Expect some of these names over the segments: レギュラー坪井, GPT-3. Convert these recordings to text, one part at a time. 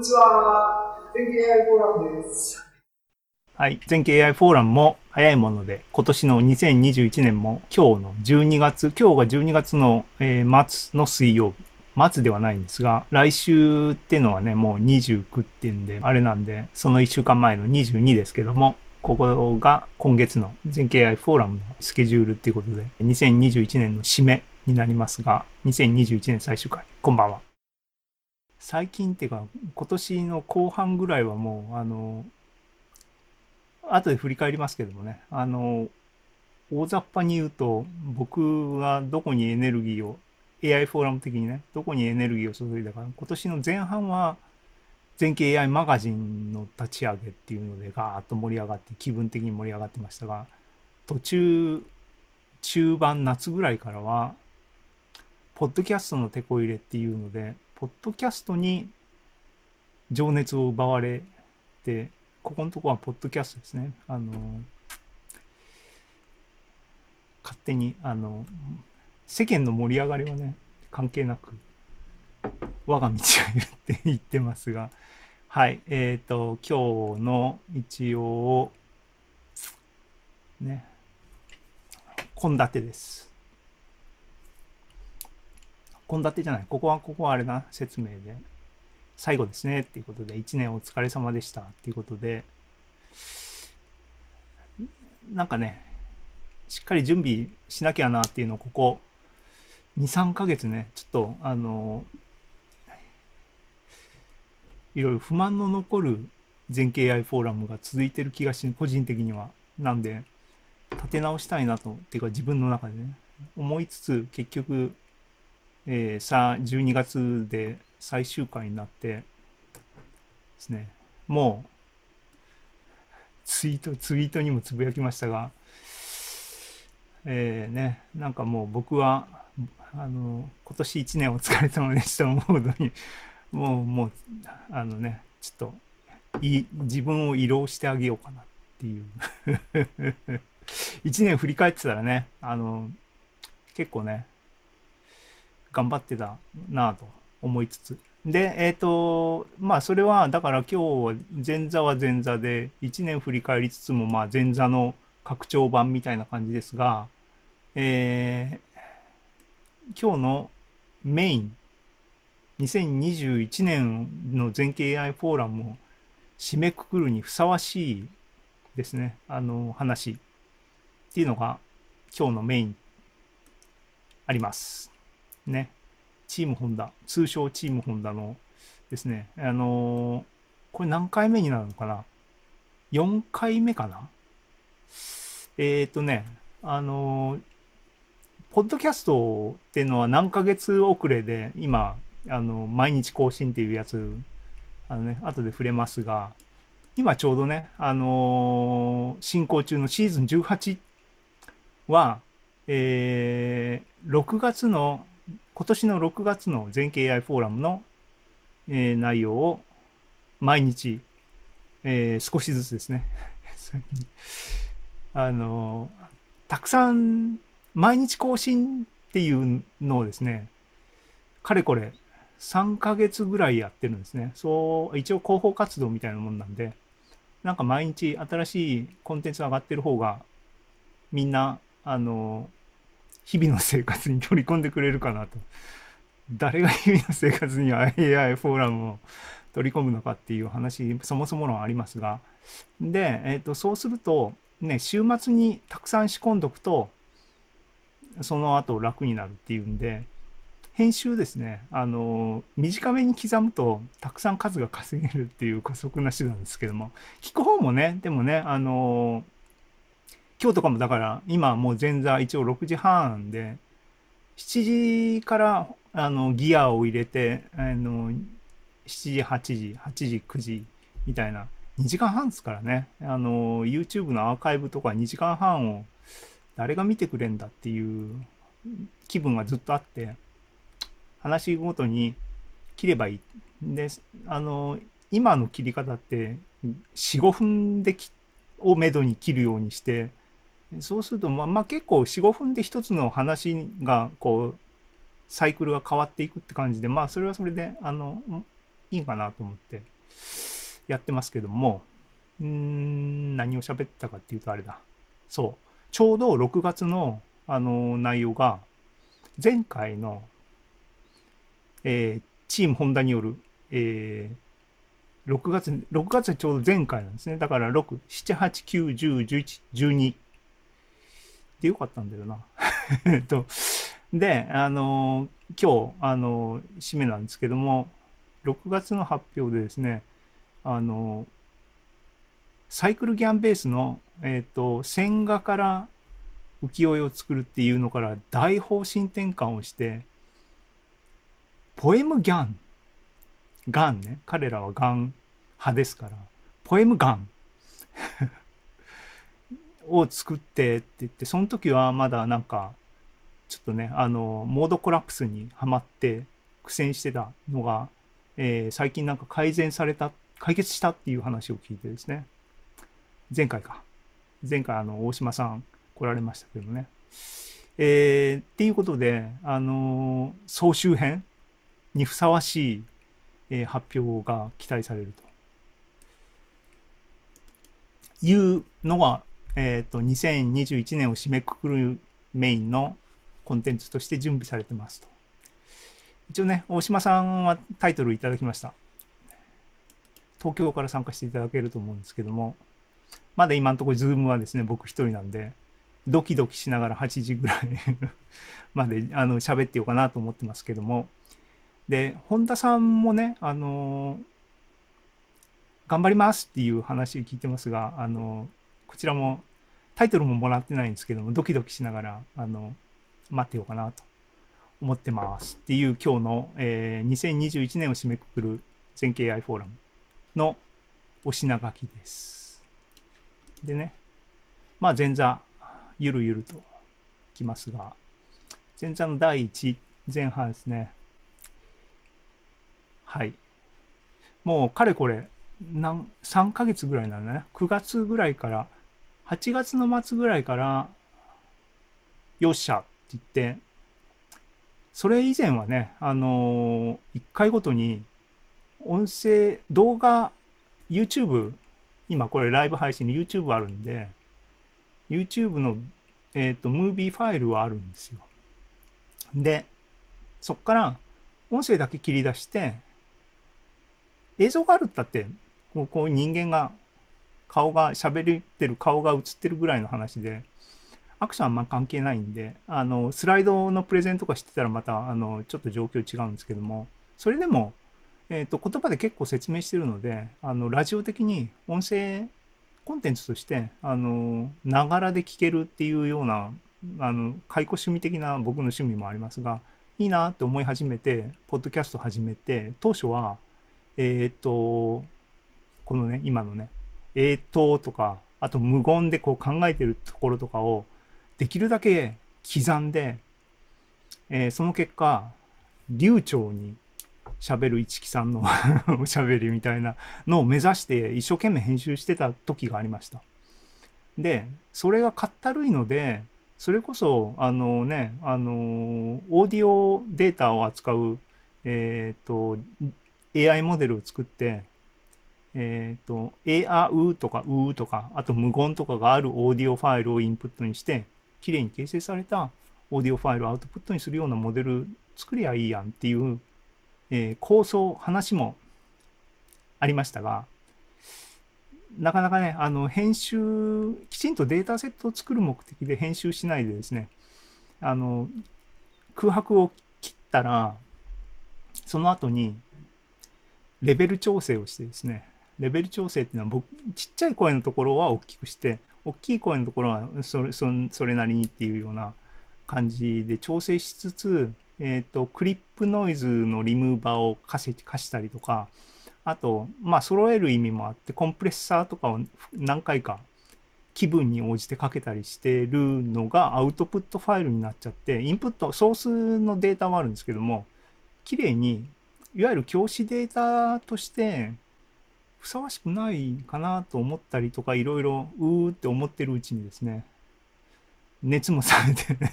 んにちは。全景 AI フォーラムです。はい、全景 AI フォーラムも早いもので、今年の2021年も今日の今日が12月の末の水曜日。末ではないんですが、来週っていうのはね、もう29点で、あれなんで、その1週間前の22ですけども、ここが今月の全景 AI フォーラムのスケジュールっていうことで、2021年の締めになりますが、2021年最終回、こんばんは。最近っていうか、今年の後半ぐらいはもう、後で振り返りますけどもね、大雑把に言うと、僕がどこにエネルギーを、AI フォーラム的にね、どこにエネルギーを注いだか、今年の前半は、全景 AI マガジンの立ち上げっていうのでガーッと盛り上がって、気分的に盛り上がってましたが、中盤、夏ぐらいからは、ポッドキャストのテコ入れっていうので、ポッドキャストに情熱を奪われて、ここのとこはポッドキャストですね。勝手に、世間の盛り上がりはね、関係なく、我が道が言って言ってますが、はい、今日の一応、ね、献立です。献立じゃない。ここはあれな、説明で。最後ですね、っていうことで、1年お疲れ様でした、っていうことで、なんかね、しっかり準備しなきゃな、っていうのをここ、2、3ヶ月ね、ちょっと、いろいろ不満の残る全景 AI フォーラムが続いてる気がし、個人的には。なんで、立て直したいなと、っていうか自分の中でね、思いつつ、結局、さあ12月で最終回になってですね、もうツイートにもつぶやきましたが、ね、なんかもう僕は今年1年お疲れ様でしたモードにもうね、ちょっと自分を慰労してあげようかなっていう1年振り返ってたらね、結構ね頑張ってたなぁと思いつつ。で、まあそれはだから今日は前座は前座で1年振り返りつつも、まあ前座の拡張版みたいな感じですが、今日のメイン、2021年の全景 AI フォーラムを締めくくるにふさわしいですね、話っていうのが今日のメインあります。ね、チームホンダ、通称チームホンダのですね、これ何回目になるのかな ?4 回目かな。ね、ポッドキャストっていうのは何ヶ月遅れで、今、毎日更新っていうやつ、ね、後で触れますが、今ちょうどね、進行中のシーズン18は、今年の6月の全景 AI フォーラムの、内容を毎日、少しずつですねたくさん毎日更新っていうのをですね、かれこれ3ヶ月ぐらいやってるんですね。そう、一応広報活動みたいなもんなんで、なんか毎日新しいコンテンツ上がってる方がみんな日々の生活に取り込んでくれるかなと。誰が日々の生活に AI フォーラムを取り込むのかっていう話、そもそも論ありますが。で、そうすると、ね、週末にたくさん仕込んどくと、その後楽になるっていうんで、編集ですね、短めに刻むと、たくさん数が稼げるっていう加速な手段ですけども、聞く方もね、でもね、今日とかもだから今もう前座一応6時半で7時からギアを入れて7時8時9時みたいな2時間半ですからね、YouTube のアーカイブとか2時間半を誰が見てくれんだっていう気分がずっとあって、話ごとに切ればいいで、今の切り方って4、5分でをめどに切るようにして、そうするとまあ結構 4,5 分で一つの話がこうサイクルが変わっていくって感じで、まあそれはそれでいいかなと思ってやってますけども、何を喋ったかっていうとあれだ。そう。ちょうど6月の、内容が、前回の、チームホンダによる、6月ちょうど前回なんですね。だから6、7、8、9、10、11、12。でよかったんだよな。で、今日、締めなんですけども、6月の発表でですね、サイクルギャンベースの、線画から浮世絵を作るっていうのから大方針転換をして、ポエムギャン。ガンね。彼らはガン派ですから、ポエムガンを作ってって言って、その時はまだなんか、ちょっとね、モードコラプスにはまって苦戦してたのが、最近なんか改善された、解決したっていう話を聞いてですね。前回大島さん来られましたけどね。っていうことで、総集編にふさわしい、発表が期待されるというのが、2021年を締めくくるメインのコンテンツとして準備されてますと。一応ね、大島さんはタイトルいただきました。東京から参加していただけると思うんですけども、まだ今のところ Zoom はですね、僕一人なんで、ドキドキしながら8時ぐらいまで喋ってようかなと思ってますけども、で、本田さんもね、頑張りますっていう話聞いてますが、こちらもタイトルももらってないんですけども、ドキドキしながら、待ってようかなと思ってますっていう今日の、2021年を締めくくる全経 AI フォーラムのお品書きです。でね、まあ前座、ゆるゆるときますが、前座の第1、前半ですね。はい。もうかれこれ3ヶ月ぐらいなのね。9月ぐらいから、8月の末ぐらいから、よっしゃって言って、それ以前はね、1回ごとに、音声、動画、YouTube、今これライブ配信で YouTube あるんで、YouTube の、ムービーファイルはあるんですよ。で、そっから音声だけ切り出して、映像があるったって、こう人間が、顔が、喋ってる顔が映ってるぐらいの話で、アクションあんま関係ないんで、スライドのプレゼンとかしてたらまた、ちょっと状況違うんですけども、それでも、言葉で結構説明してるので、ラジオ的に音声コンテンツとして、ながらで聞けるっていうような、解雇趣味的な僕の趣味もありますが、いいなって思い始めて、ポッドキャスト始めて、当初は、このね、今のね、とか、あと無言でこう考えてるところとかを、できるだけ刻んで、その結果、流暢に喋る一木さんのおしゃべりみたいなのを目指して一生懸命編集してた時がありました。で、それがかったるいので、それこそ、オーディオデータを扱う、AI モデルを作って、ARU とか U とか、あと無言とかがあるオーディオファイルをインプットにして、きれいに形成されたオーディオファイルをアウトプットにするようなモデル作りゃいいやんっていう、構想、話もありましたが、なかなかね、編集、きちんとデータセットを作る目的で編集しないでですね、空白を切ったら、その後にレベル調整をしてですね、レベル調整っていうのは、ちっちゃい声のところは大きくして、大きい声のところはそれなりにっていうような感じで調整しつつ、クリップノイズのリムーバーを貸したりとか、あと、まあ、揃える意味もあって、コンプレッサーとかを何回か気分に応じてかけたりしてるのがアウトプットファイルになっちゃって、インプット、ソースのデータはあるんですけども、きれいに、いわゆる教師データとして、ふさわしくないかなと思ったりとか、いろいろ、って思ってるうちにですね、熱も冷めて、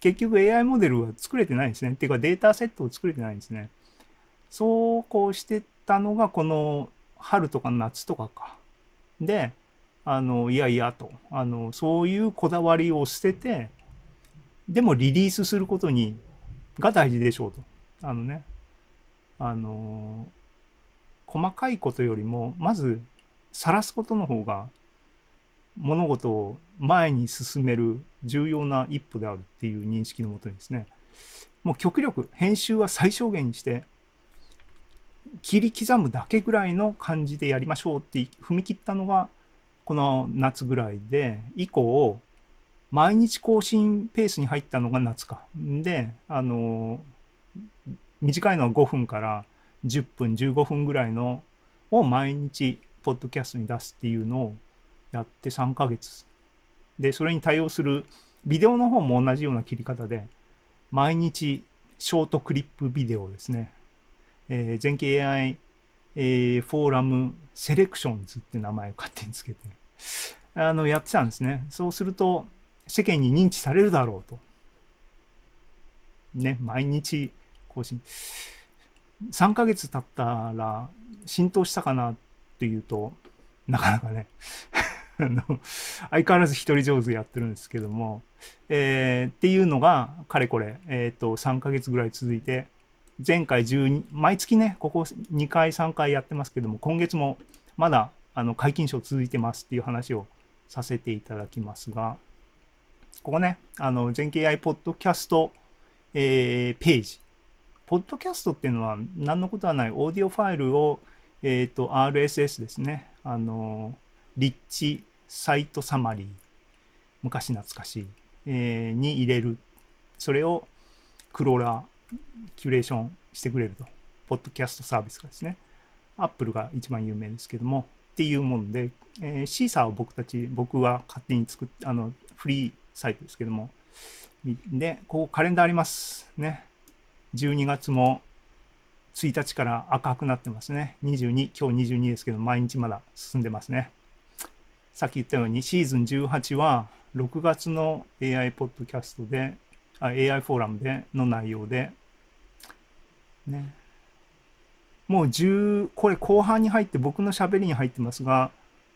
結局 AI モデルは作れてないんですね。っていうか、データセットを作れてないんですね。そうこうしてたのがこの春とか夏とかか。で、いやいやと、そういうこだわりを捨てて、でもリリースすることにが大事でしょうと。細かいことよりもまず晒すことの方が物事を前に進める重要な一歩であるっていう認識のもとにですね、もう極力編集は最小限にして切り刻むだけぐらいの感じでやりましょうって踏み切ったのがこの夏ぐらいで、以降毎日更新ペースに入ったのが夏か。で、短いのは5分から10分、15分ぐらいのを毎日ポッドキャストに出すっていうのをやって3ヶ月。で、それに対応するビデオの方も同じような切り方で、毎日ショートクリップビデオですね。全景 AI、フォーラムセレクションズって名前を勝手につけて、やってたんですね。そうすると世間に認知されるだろうと。ね、毎日更新。3ヶ月経ったら浸透したかなっていうと、なかなかね、相変わらず一人上手やってるんですけども、っていうのがかれこれ、3ヶ月ぐらい続いて、前回12、毎月ね、ここ2回、3回やってますけども、今月もまだ皆勤賞続いてますっていう話をさせていただきますが、ここね、全景 AI ポッドキャスト、ページ。ポッドキャストっていうのは何のことはないオーディオファイルを、RSS ですね。リッチサイトサマリー、昔懐かしい、に入れる。それをクローラー、キュレーションしてくれると。ポッドキャストサービスがですね。Apple が一番有名ですけども、っていうもんで、シーサーを僕は勝手に作って、フリーサイトですけども。で、ここカレンダーありますね。12月も1日から赤くなってますね。22、今日22ですけど、毎日まだ進んでますね。さっき言ったように、シーズン18は6月の AI ポッドキャストで、AI フォーラムでの内容で、ね、もうこれ後半に入って僕の喋りに入ってますが、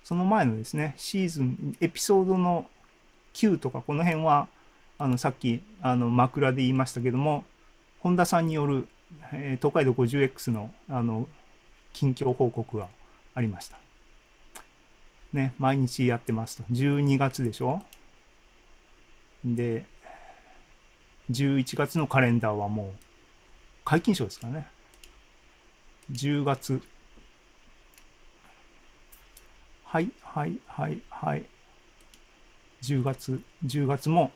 その前のですね、シーズン、エピソードの9とか、この辺は、さっき、枕で言いましたけども、本田さんによる、東海道 50X の、近況報告がありました。ね、毎日やってますと。12月でしょ。で、11月のカレンダーはもう、皆勤賞ですからね。10月。はい、はい、はい、はい。10月も、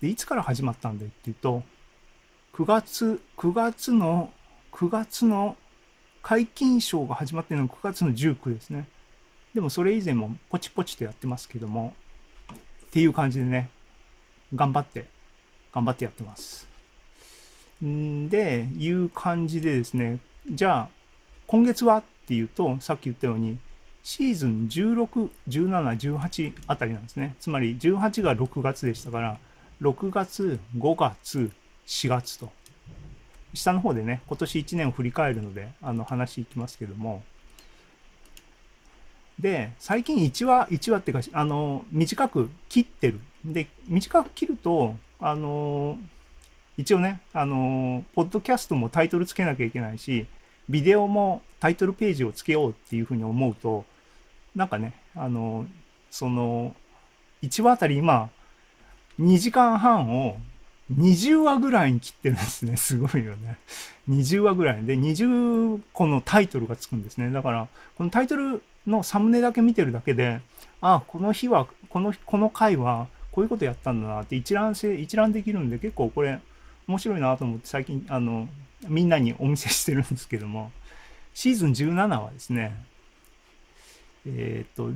でいつから始まったんだよっていうと、9月の皆勤賞が始まってるのが9月の19ですね。でもそれ以前もポチポチとやってますけども、っていう感じでね、頑張ってやってます。で、いう感じでですね、じゃあ、今月はっていうと、さっき言ったように、シーズン16、17、18あたりなんですね。つまり18が6月でしたから、6月、5月、4月と。下の方でね、今年1年を振り返るので、話いきますけども。で、最近1話っていうか、短く切ってる。で、短く切ると、一応ね、ポッドキャストもタイトルつけなきゃいけないし、ビデオもタイトルページをつけようっていうふうに思うと、なんかね、その、1話あたり今、2時間半を20話ぐらいに切ってるんですね。すごいよね。20話ぐらいで、20個のタイトルがつくんですね。だから、このタイトルのサムネだけ見てるだけで、あ、この日は、この回は、こういうことやったんだなって一覧できるんで、結構これ、面白いなと思って、最近、みんなにお見せしてるんですけども、シーズン17はですね、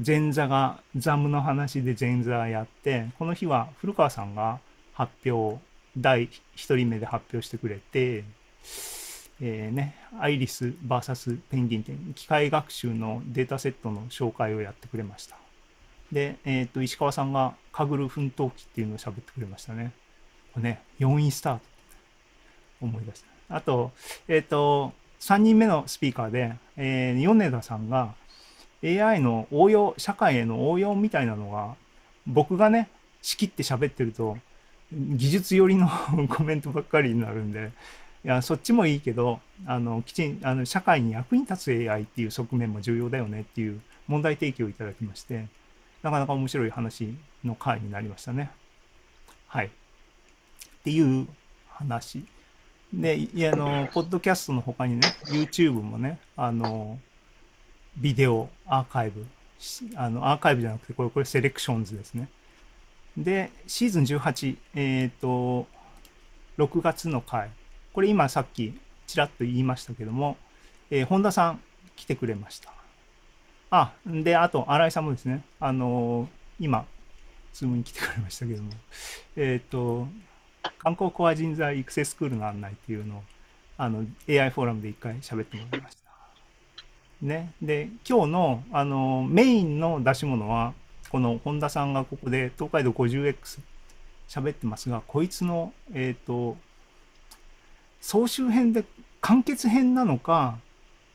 前座がザムの話で前座やって、この日は古川さんが発表第1人目で発表してくれて、ね、アイリス VS ペンギンって機械学習のデータセットの紹介をやってくれました。で、石川さんがかぐる奮闘記っていうのを喋ってくれましたね。これね、4位スタート思い出した。あと、3人目のスピーカーで、米田さんが AI の応用、社会への応用みたいなのが、僕がね仕切って喋ってると技術寄りのコメントばっかりになるんで、いやそっちもいいけどきちん社会に役に立つ AI っていう側面も重要だよねっていう問題提起をいただきまして、なかなか面白い話の回になりましたね。はい。っていう話で、ポッドキャストの他にね YouTube もねビデオアーカイブアーカイブじゃなくてこれセレクションズですね。でシーズン18、6月の回、これ今さっきちらっと言いましたけども、本田さん来てくれました。であと新井さんもですね、今ズームに来てくれましたけども、観光コア人材育成スクールの案内っていうのをAI フォーラムで一回喋ってもらいましたね。で今日のメインの出し物はこの本田さんがここで東海道 50X 喋ってますが、こいつの総集編で完結編なのか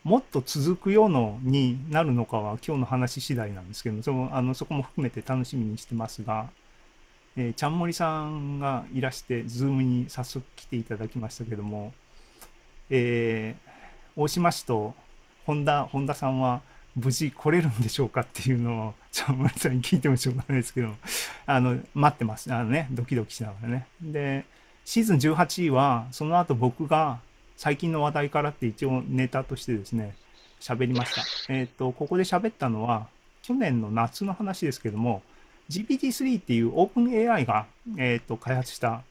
もっと続くようのになるのかは今日の話次第なんですけど、そこも含めて楽しみにしてますが、ちゃんもりさんがいらして Zoom に早速来ていただきましたけども、大島氏と本田さんは無事来れるんでしょうかっていうのをちゃんまりさんに聞いてもしょうがないですけど、待ってます。ドキドキしながらね。でシーズン18はその後僕が最近の話題からって一応ネタとしてですね喋りました。ここで喋ったのは去年の夏の話ですけども、 GPT-3 っていうオープン AI が、開発した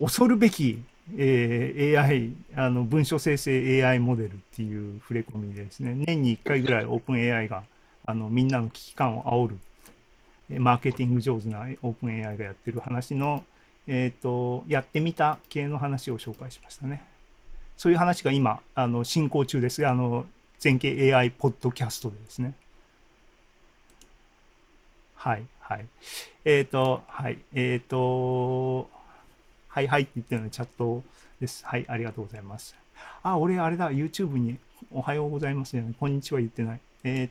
恐るべきAI 文書生成 AI モデルっていう触れ込みでですね、年に1回ぐらい OpenAI がみんなの危機感を煽るマーケティング上手な OpenAI がやってる話の、やってみた系の話を紹介しましたね。そういう話が今進行中です。全景 AI ポッドキャストでですね。はいはいって言ってるのチャットです。はい、ありがとうございます。俺あれだ、YouTube におはようございますね。こんにちは言ってない。って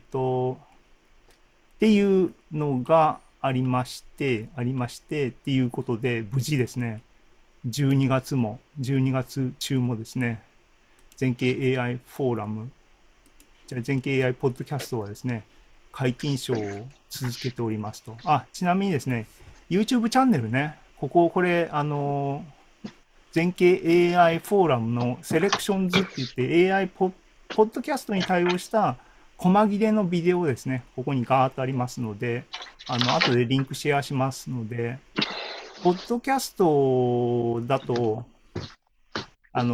いうのがありましてっていうことで、無事ですね、12月中もですね、全景 AI フォーラム、じゃあ全景 AI ポッドキャストはですね、解禁賞を続けておりますと。ちなみにですね、YouTube チャンネルね、これ全景 AI フォーラムのセレクションズって言って AI ポッドキャストに対応した細切れのビデオですね、ここにガーッとありますので、後でリンクシェアしますので、ポッドキャストだと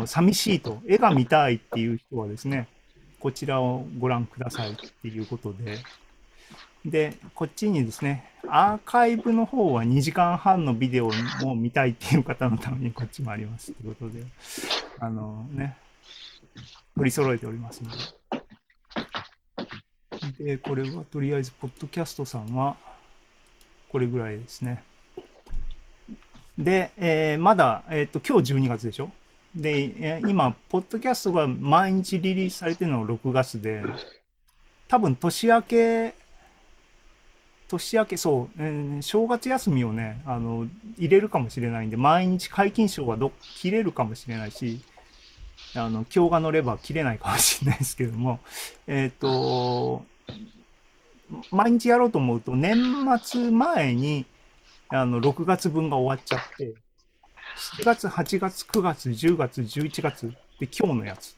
寂しいと、絵が見たいっていう人はですねこちらをご覧くださいっていうことで、こっちにですね、アーカイブの方は2時間半のビデオも見たいっていう方のためにこっちもありますということで、取り揃えておりますので。これはとりあえず、ポッドキャストさんはこれぐらいですね。で、まだ、今日12月でしょ。で、今、ポッドキャストが毎日リリースされてるのが6月で、多分年明けそう、正月休みをね入れるかもしれないんで、毎日解禁賞が切れるかもしれないし、今日が乗れば切れないかもしれないですけども、毎日やろうと思うと年末前に6月分が終わっちゃって、7月8月9月10月11月で今日のやつ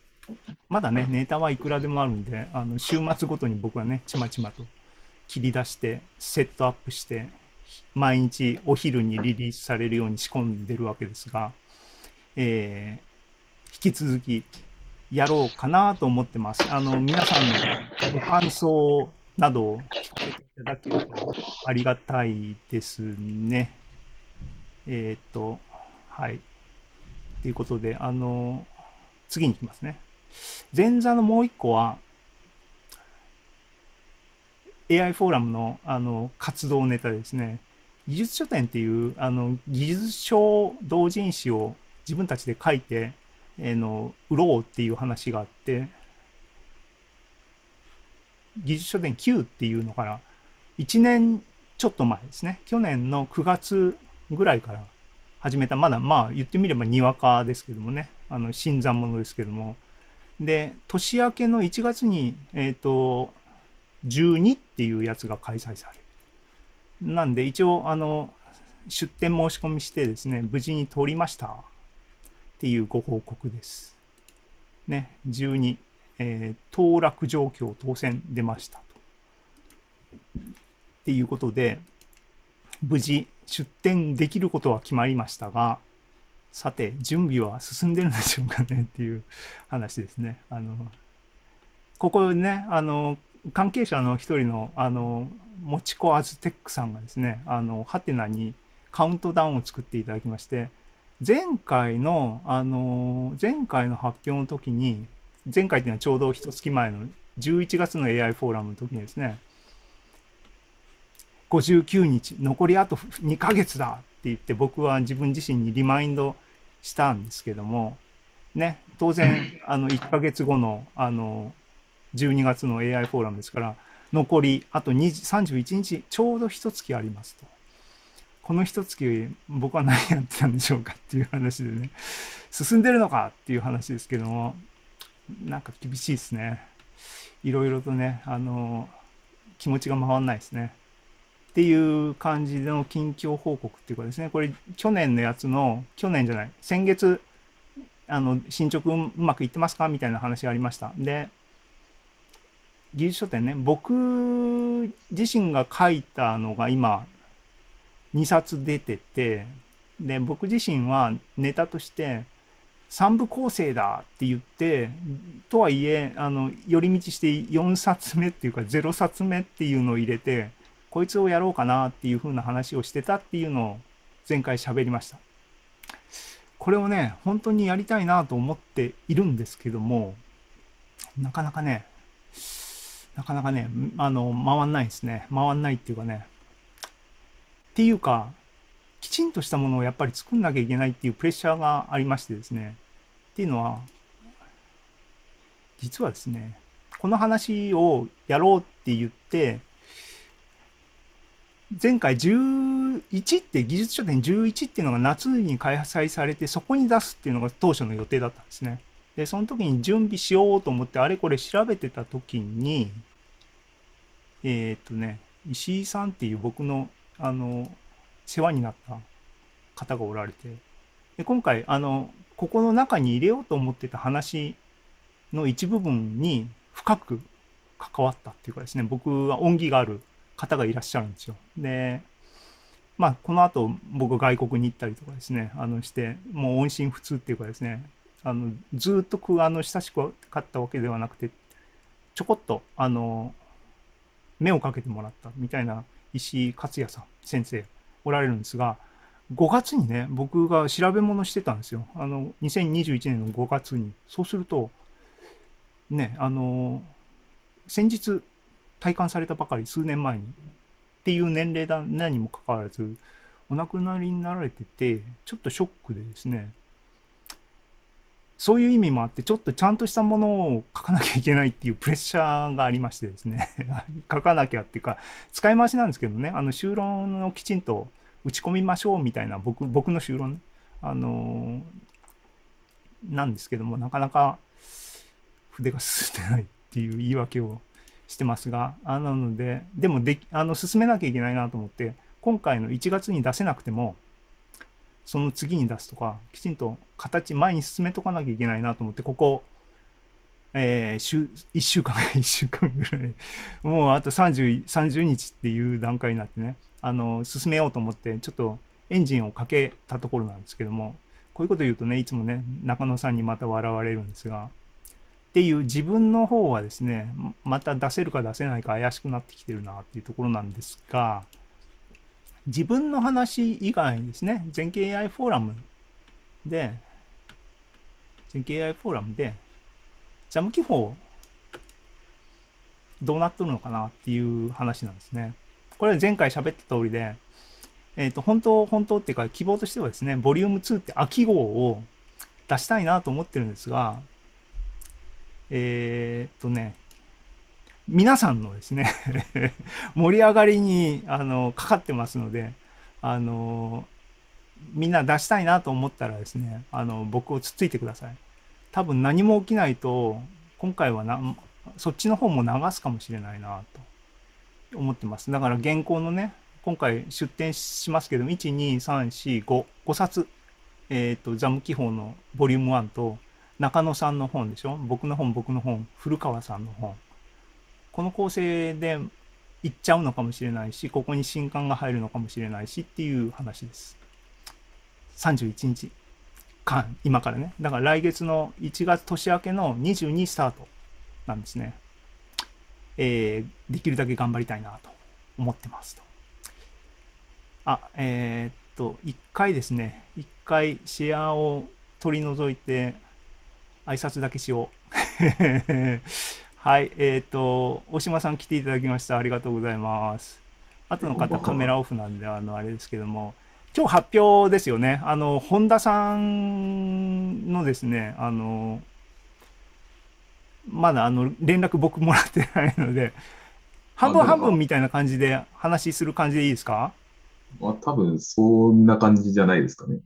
まだねネタはいくらでもあるんで、週末ごとに僕はねちまちまと切り出してセットアップして毎日お昼にリリースされるように仕込んでるわけですが、引き続きやろうかなと思ってます。皆さんのご感想などを聞かせていただけるとありがたいですね。はいということで、次に行きますね。前座のもう一個はAI フォーラムの活動ネタですね。技術書店っていう技術書同人誌を自分たちで書いて、売ろうっていう話があって、技術書店 Q っていうのから、1年ちょっと前ですね、去年の9月ぐらいから始めた、まだまあ言ってみればにわかですけどもね、新参者ですけども、で年明けの1月に12っていうやつが開催される。なんで一応出店申し込みしてですね、無事に通りましたっていうご報告ですね。12、当落状況当選出ましたとっていうことで、無事出店できることは決まりましたが、さて準備は進んでるんでしょうかねっていう話ですね。ここね、関係者の一人のもちこアズテックさんがですね、ハテナにカウントダウンを作っていただきまして、前回の発表の時に、前回っていうのはちょうど1月前の11月の AI フォーラムの時にですね、59日残りあと2ヶ月だって言って、僕は自分自身にリマインドしたんですけどもね、当然1ヶ月後の12月の AI フォーラムですから、残りあと31日、ちょうど1月ありますと。この1月僕は何やってたんでしょうかっていう話でね、進んでるのかっていう話ですけども、なんか厳しいですね。いろいろとね、気持ちが回んないですねっていう感じでの近況報告っていうかですね、これ去年のやつの、去年じゃない、先月進捗うまくいってますかみたいな話がありました。で技術書店ね、僕自身が書いたのが今2冊出てて、で僕自身はネタとして3部構成だって言って、とはいえ寄り道して4冊目っていうか0冊目っていうのを入れて、こいつをやろうかなっていう風な話をしてたっていうのを前回喋りました。これをね本当にやりたいなと思っているんですけども、なかなかね回んないですね。回んないっていうかね、っていうかきちんとしたものをやっぱり作んなきゃいけないっていうプレッシャーがありましてですね、っていうのは実はですね、この話をやろうって言って、前回11って技術書店11っていうのが夏に開催されて、そこに出すっていうのが当初の予定だったんですね。でその時に準備しようと思ってあれこれ調べてた時に、石井さんっていう僕の世話になった方がおられて、で今回ここの中に入れようと思ってた話の一部分に深く関わったっていうかですね、僕は恩義がある方がいらっしゃるんですよ。でまあこの後僕外国に行ったりとかですねして、もう音信不通っていうかですね、ずっと親しくかったわけではなくて、ちょこっと目をかけてもらったみたいな石井克也さん先生おられるんですが、5月にね僕が調べ物してたんですよ、2021年の5月に。そうするとね、先日体感されたばかり、数年前にっていう年齢だ何もかかわらずお亡くなりになられてて、ちょっとショックでですね、そういう意味もあってちょっとちゃんとしたものを書かなきゃいけないっていうプレッシャーがありましてですね書かなきゃっていうか使い回しなんですけどね、修論をきちんと打ち込みましょうみたいな、僕の修論、なんですけども、なかなか筆が進んでないっていう言い訳をしてますが、なのででも進めなきゃいけないなと思って、今回の1月に出せなくてもその次に出すとか、きちんと形前に進めとかなきゃいけないなと思って、ここ、1週間ぐらいもうあと30日っていう段階になってね、進めようと思ってちょっとエンジンをかけたところなんですけども、こういうこと言うとねいつもね中野さんにまた笑われるんですが、っていう自分の方はですねまた出せるか出せないか怪しくなってきてるなっていうところなんですが、自分の話以外にですね、全景 AI フォーラムでジャム記法どうなっとるのかなっていう話なんですね。これは前回喋った通りで、本当っていうか希望としてはですね、ボリューム2って秋号を出したいなと思ってるんですが、皆さんのですね盛り上がりにかかってますので、みんな出したいなと思ったらですね、僕をつっついてください。多分何も起きないと今回はそっちの方も流すかもしれないなと思ってます。だから現行のね、今回出展しますけども 1,2,3,4,5 冊、ザム紀宝のボリューム1と中野さんの本でしょ、僕の本、古川さんの本、この構成でいっちゃうのかもしれないし、ここに新刊が入るのかもしれないしっていう話です。31日間今からね、だから来月の1月年明けの22スタートなんですね。できるだけ頑張りたいなと思ってますと。一回ですね、一回シェアを取り除いて挨拶だけしようはい、大島さん来ていただきました。ありがとうございます。後の方カメラオフなんであれですけども、今日発表ですよね。本田さんのですね、まだ連絡僕もらってないので、半分半分みたいな感じで話する感じでいいですか？まあ、多分そんな感じじゃないですかね。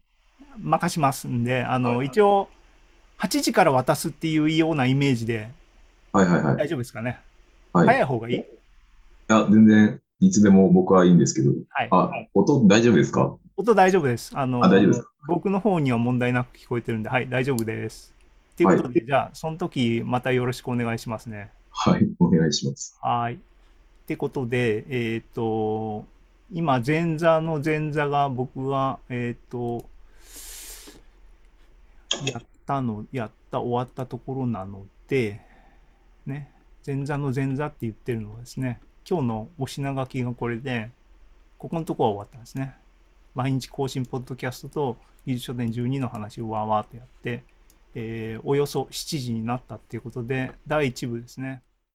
任しますんで、一応8時から渡すっていうようなイメージで。はいはいはい、大丈夫ですかね、はい、早い方がいい？いや、全然いつでも僕はいいんですけど、はい、あ、はい、音大丈夫ですか？音大丈夫です。大丈夫ですか？僕の方には問題なく聞こえてるんで、はい、大丈夫です。ということで、はい、じゃあ、その時またよろしくお願いしますね。はい、お願いします。はい。ってことで、今、前座の前座が僕は、終わったところなので、ね、前座の前座って言ってるのはですね、今日のお品書きがこれで、ここのとこは終わったんですね。毎日更新ポッドキャストと技術書店12の話をわーわーとやって、およそ7時になったっていうことで、第1部ですね。